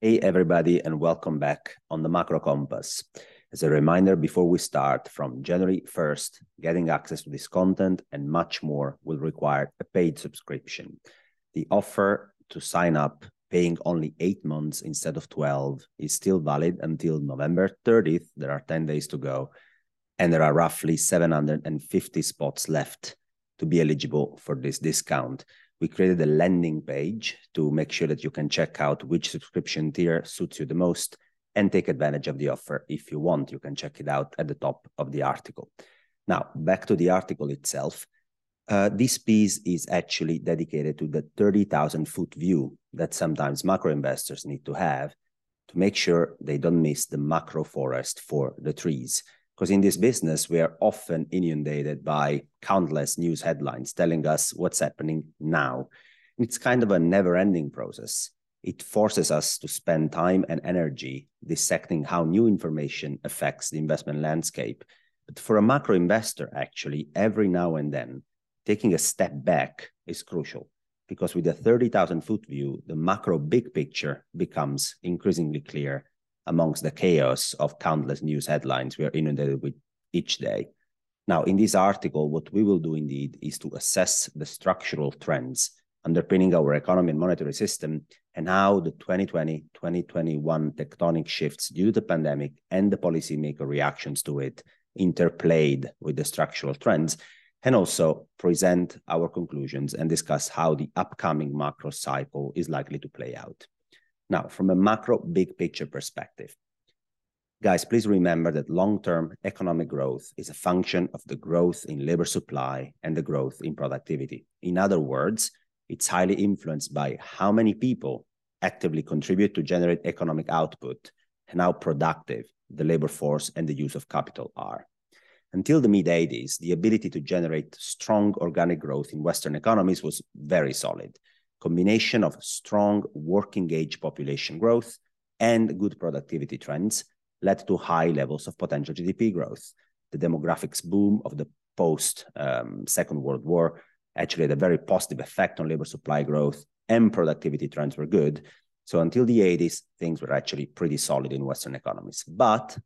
Hey everybody, and welcome back on The Macro Compass. As a reminder, before we start, from January 1st, getting access to this content and much more will require a paid subscription. The offer to sign up, paying only 8 months instead of 12, is still valid until November 30th. There are 10 days to go, and there are roughly 750 spots left to be eligible for this discount. We created a landing page to make sure that you can check out which subscription tier suits you the most and take advantage of the offer if you want. You can check it out at the top of the article. Now, back to the article itself. This piece is actually dedicated to the 30,000-foot view that sometimes macro investors need to have to make sure they don't miss the macro forest for the trees. Because in this business, we are often inundated by countless news headlines telling us what's happening now. It's kind of a never-ending process. It forces us to spend time and energy dissecting how new information affects the investment landscape. But for a macro investor, actually, every now and then, taking a step back is crucial, because with a 30,000-foot view, the macro big picture becomes increasingly clear amongst the chaos of countless news headlines we are inundated with each day. Now, in this article, what we will do indeed is to assess the structural trends underpinning our economy and monetary system, and how the 2020-2021 tectonic shifts due to the pandemic and the policymaker reactions to it interplayed with the structural trends, and also present our conclusions and discuss how the upcoming macro cycle is likely to play out. Now, from a macro big picture perspective, guys, please remember that long-term economic growth is a function of the growth in labor supply and the growth in productivity. In other words, it's highly influenced by how many people actively contribute to generate economic output and how productive the labor force and the use of capital are. Until the mid-'80s, the ability to generate strong organic growth in Western economies was very solid. Combination of strong working age population growth and good productivity trends led to high levels of potential GDP growth. The demographics boom of the post-Second World War actually had a very positive effect on labor supply growth, and productivity trends were good. So until the 80s, things were actually pretty solid in Western economies. But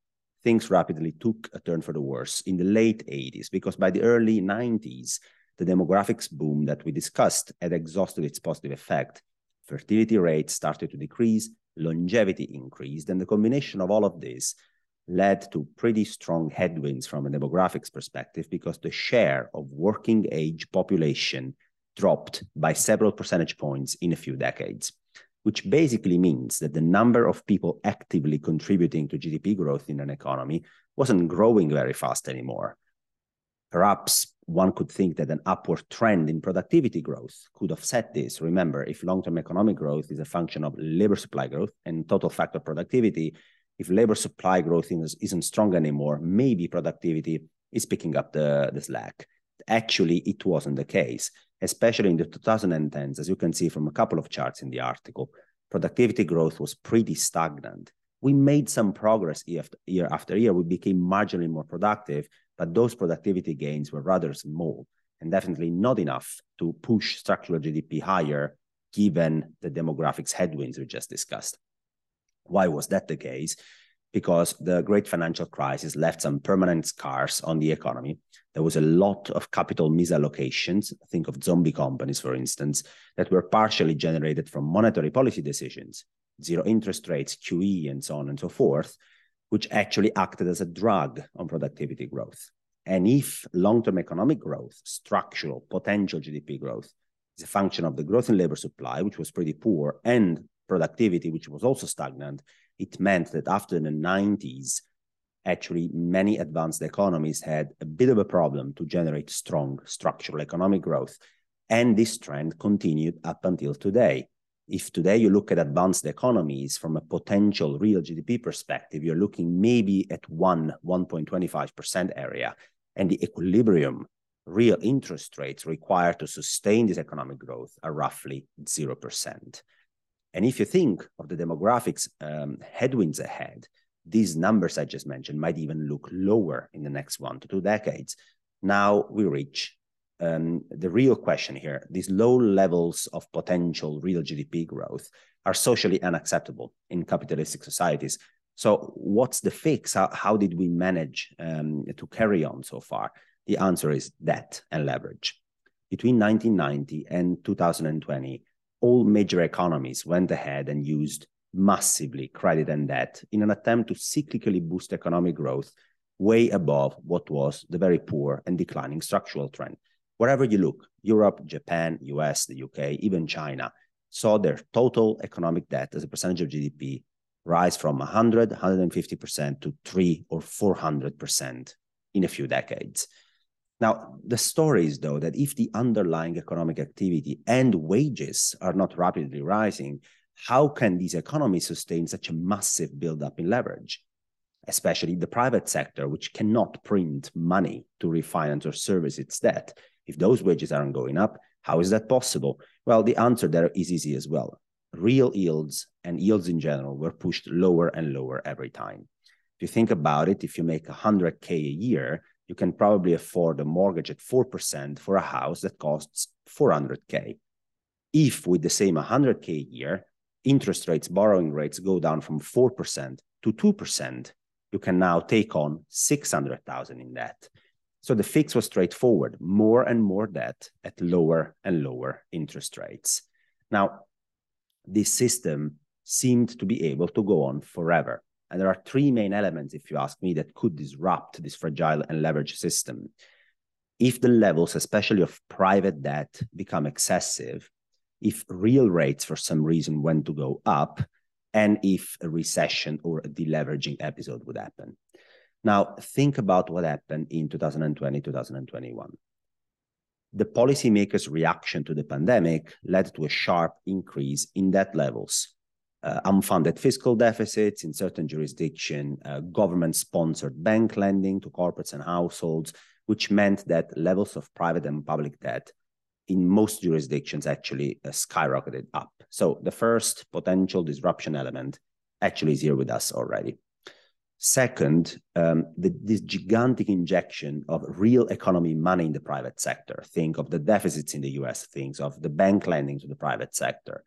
things rapidly took a turn for the worse in the late 80s, because by the early 90s, the demographics boom that we discussed had exhausted its positive effect. Fertility rates started to decrease, longevity increased, and the combination of all of this led to pretty strong headwinds from a demographics perspective, because the share of working age population dropped by several percentage points in a few decades, which basically means that the number of people actively contributing to GDP growth in an economy wasn't growing very fast anymore. Perhaps one could think that an upward trend in productivity growth could offset this. Remember, if long-term economic growth is a function of labor supply growth and total factor productivity, if labor supply growth isn't strong anymore, maybe productivity is picking up the slack. Actually, it wasn't the case, especially in the 2010s, as you can see from a couple of charts in the article. Productivity growth was pretty stagnant. We made some progress year after year. We became marginally more productive, but those productivity gains were rather small and definitely not enough to push structural GDP higher, given the demographics headwinds we just discussed. Why was that the case? Because the great financial crisis left some permanent scars on the economy. There was a lot of capital misallocations, think of zombie companies, for instance, that were partially generated from monetary policy decisions, zero interest rates, QE, and so on and so forth, which actually acted as a drag on productivity growth. And if long-term economic growth, structural potential GDP growth, is a function of the growth in labor supply, which was pretty poor, and productivity, which was also stagnant, it meant that after the 90s, actually many advanced economies had a bit of a problem to generate strong structural economic growth. And this trend continued up until today. If today you look at advanced economies from a potential real GDP perspective, you're looking maybe at 1.25% area, and the equilibrium real interest rates required to sustain this economic growth are roughly 0%. And if you think of the demographics headwinds ahead, these numbers I just mentioned might even look lower in the next 1 to 2 decades. Now we reach the real question here, these low levels of potential real GDP growth are socially unacceptable in capitalistic societies. So what's the fix? How did we manage to carry on so far? The answer is debt and leverage. Between 1990 and 2020, all major economies went ahead and used massively credit and debt in an attempt to cyclically boost economic growth way above what was the very poor and declining structural trend. Wherever you look, Europe, Japan, US, the UK, even China, saw their total economic debt as a percentage of GDP rise from 100, 150% to 300 or 400% in a few decades. Now, the story is, though, that if the underlying economic activity and wages are not rapidly rising, how can these economies sustain such a massive buildup in leverage, especially the private sector, which cannot print money to refinance or service its debt? If those wages aren't going up, how is that possible? Well, the answer there is easy as well. Real yields and yields in general were pushed lower and lower every time. If you think about it, if you make $100K a year, you can probably afford a mortgage at 4% for a house that costs $400K. If with the same $100K a year, interest rates, borrowing rates go down from 4% to 2%, you can now take on $600,000 in debt. So the fix was straightforward, more and more debt at lower and lower interest rates. Now, this system seemed to be able to go on forever. And there are three main elements, if you ask me, that could disrupt this fragile and leveraged system. If the levels, especially of private debt, become excessive, if real rates for some reason went to go up, and if a recession or a deleveraging episode would happen. Now, think about what happened in 2020, 2021. The policymakers' reaction to the pandemic led to a sharp increase in debt levels, unfunded fiscal deficits in certain jurisdictions, government-sponsored bank lending to corporates and households, which meant that levels of private and public debt in most jurisdictions actually skyrocketed up. So the first potential disruption element actually is here with us already. Second, this gigantic injection of real economy money in the private sector. Think of the deficits in the US, think of the bank lending to the private sector,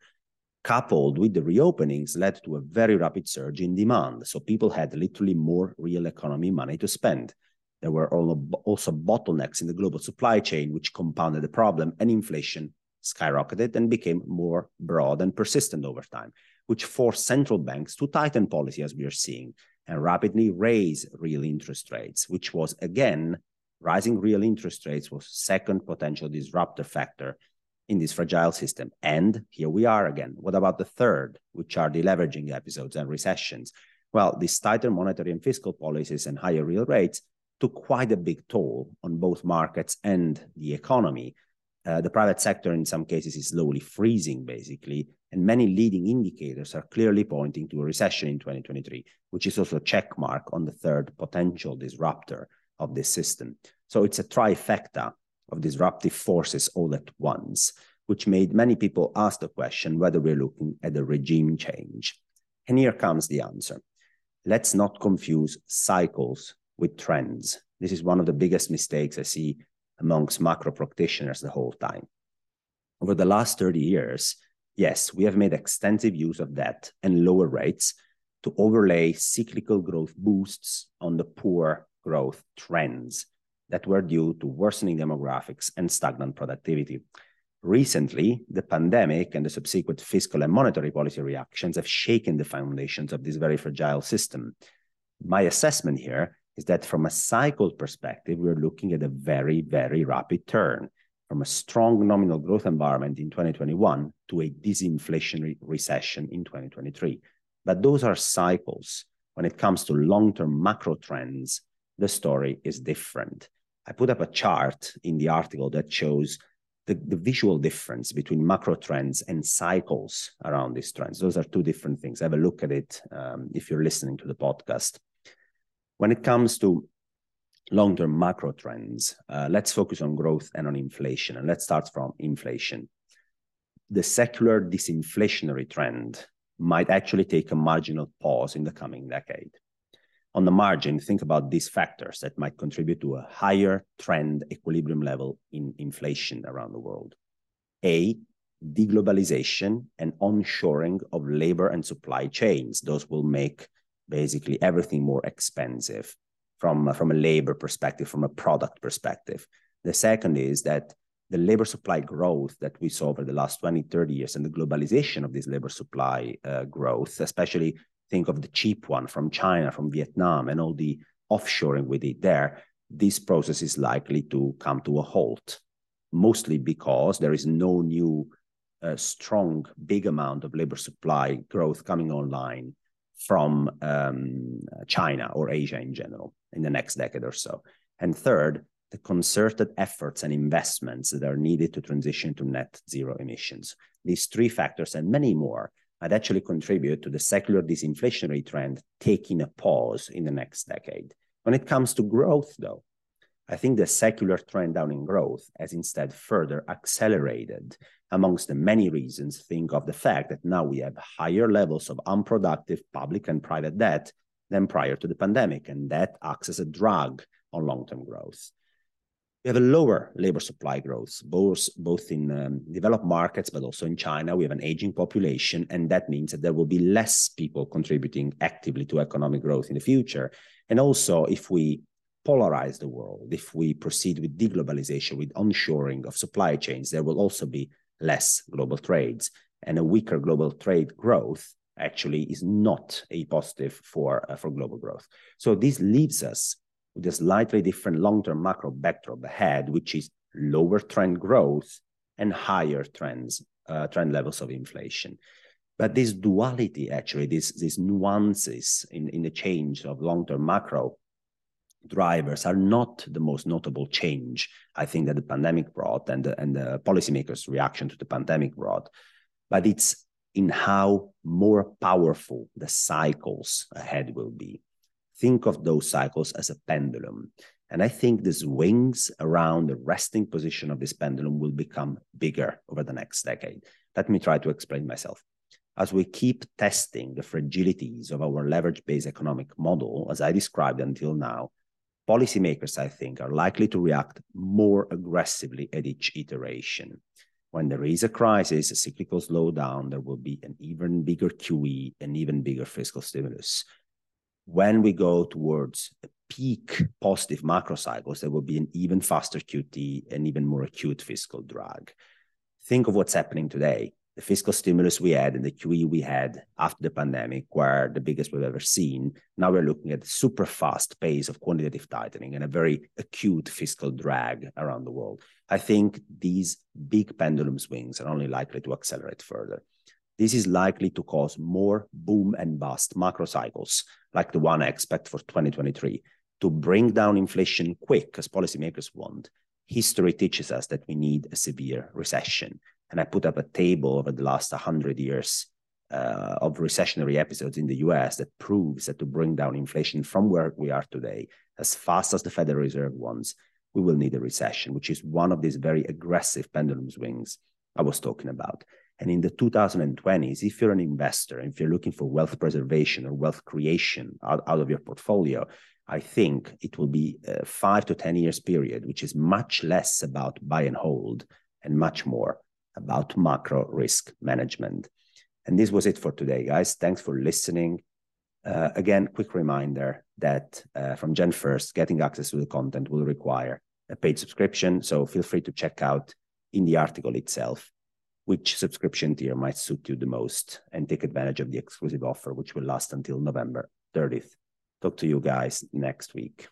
coupled with the reopenings, led to a very rapid surge in demand. So people had literally more real economy money to spend. There were also bottlenecks in the global supply chain, which compounded the problem, and inflation skyrocketed and became more broad and persistent over time, which forced central banks to tighten policy, as we are seeing, and rapidly raise real interest rates, which was, again, rising real interest rates was second potential disruptor factor in this fragile system. And here we are again. What about the third, which are deleveraging episodes and recessions? Well, these tighter monetary and fiscal policies and higher real rates took quite a big toll on both markets and the economy. The private sector, in some cases, is slowly freezing, basically, and many leading indicators are clearly pointing to a recession in 2023, which is also a check mark on the third potential disruptor of this system. So it's a trifecta of disruptive forces all at once, which made many people ask the question whether we're looking at a regime change. And here comes the answer. Let's not confuse cycles with trends. This is one of the biggest mistakes I see amongst macro practitioners the whole time. Over the last 30 years, yes, we have made extensive use of debt and lower rates to overlay cyclical growth boosts on the poor growth trends that were due to worsening demographics and stagnant productivity. Recently, the pandemic and the subsequent fiscal and monetary policy reactions have shaken the foundations of this very fragile system. My assessment here is that from a cycle perspective, we're looking at a very, very rapid turn from a strong nominal growth environment in 2021 to a disinflationary recession in 2023. But those are cycles. When it comes to long-term macro trends, the story is different. I put up a chart in the article that shows the visual difference between macro trends and cycles around these trends. Those are two different things. Have a look at it if you're listening to the podcast. When it comes to long-term macro trends, let's focus on growth and on inflation. And let's start from inflation. The secular disinflationary trend might actually take a marginal pause in the coming decade. On the margin, think about these factors that might contribute to a higher trend equilibrium level in inflation around the world. A, deglobalization and onshoring of labor and supply chains. Those will make basically everything more expensive from a labor perspective, from a product perspective. The second is that the labor supply growth that we saw over the last 20, 30 years and the globalization of this labor supply growth, especially think of the cheap one from China, from Vietnam, and all the offshoring we did there, this process is likely to come to a halt, mostly because there is no new strong, big amount of labor supply growth coming online from China or Asia in general in the next decade or so. And third, the concerted efforts and investments that are needed to transition to net zero emissions. These three factors and many more I'd actually contribute to the secular disinflationary trend taking a pause in the next decade. When it comes to growth, though, I think the secular trend down in growth has instead further accelerated. Amongst the many reasons, think of the fact that now we have higher levels of unproductive public and private debt than prior to the pandemic, and that acts as a drag on long-term growth. We have a lower labor supply growth, both in developed markets, but also in China. We have an aging population, and that means that there will be less people contributing actively to economic growth in the future. And also, if we polarize the world, if we proceed with deglobalization, with onshoring of supply chains, there will also be less global trades. And a weaker global trade growth actually is not a positive for global growth. So this leaves us with a slightly different long-term macro backdrop ahead, which is lower trend growth and higher trend levels of inflation. But this duality, actually, these nuances in the change of long-term macro drivers are not the most notable change, I think, that the pandemic brought and the policymakers' reaction to the pandemic brought, but it's in how more powerful the cycles ahead will be. Think of those cycles as a pendulum. And I think the swings around the resting position of this pendulum will become bigger over the next decade. Let me try to explain myself. As we keep testing the fragilities of our leverage-based economic model, as I described until now, policymakers, I think, are likely to react more aggressively at each iteration. When there is a crisis, a cyclical slowdown, there will be an even bigger QE, an even bigger fiscal stimulus. When we go towards a peak positive macro cycles, there will be an even faster QT and even more acute fiscal drag. Think of what's happening today. The fiscal stimulus we had and the QE we had after the pandemic were the biggest we've ever seen. Now we're looking at a super fast pace of quantitative tightening and a very acute fiscal drag around the world. I think these big pendulum swings are only likely to accelerate further. This is likely to cause more boom and bust macro cycles, like the one I expect for 2023, to bring down inflation quick, as policymakers want. History teaches us that we need a severe recession. And I put up a table over the last 100 years of recessionary episodes in the US that proves that to bring down inflation from where we are today, as fast as the Federal Reserve wants, we will need a recession, which is one of these very aggressive pendulum swings I was talking about. And in the 2020s, if you're an investor, if you're looking for wealth preservation or wealth creation out of your portfolio, I think it will be a 5 to 10 years period, which is much less about buy and hold and much more about macro risk management. And this was it for today, guys. Thanks for listening. Again, quick reminder that from Jan 1st, getting access to the content will require a paid subscription. So feel free to check out in the article itself which subscription tier might suit you the most, and take advantage of the exclusive offer, which will last until November 30th. Talk to you guys next week.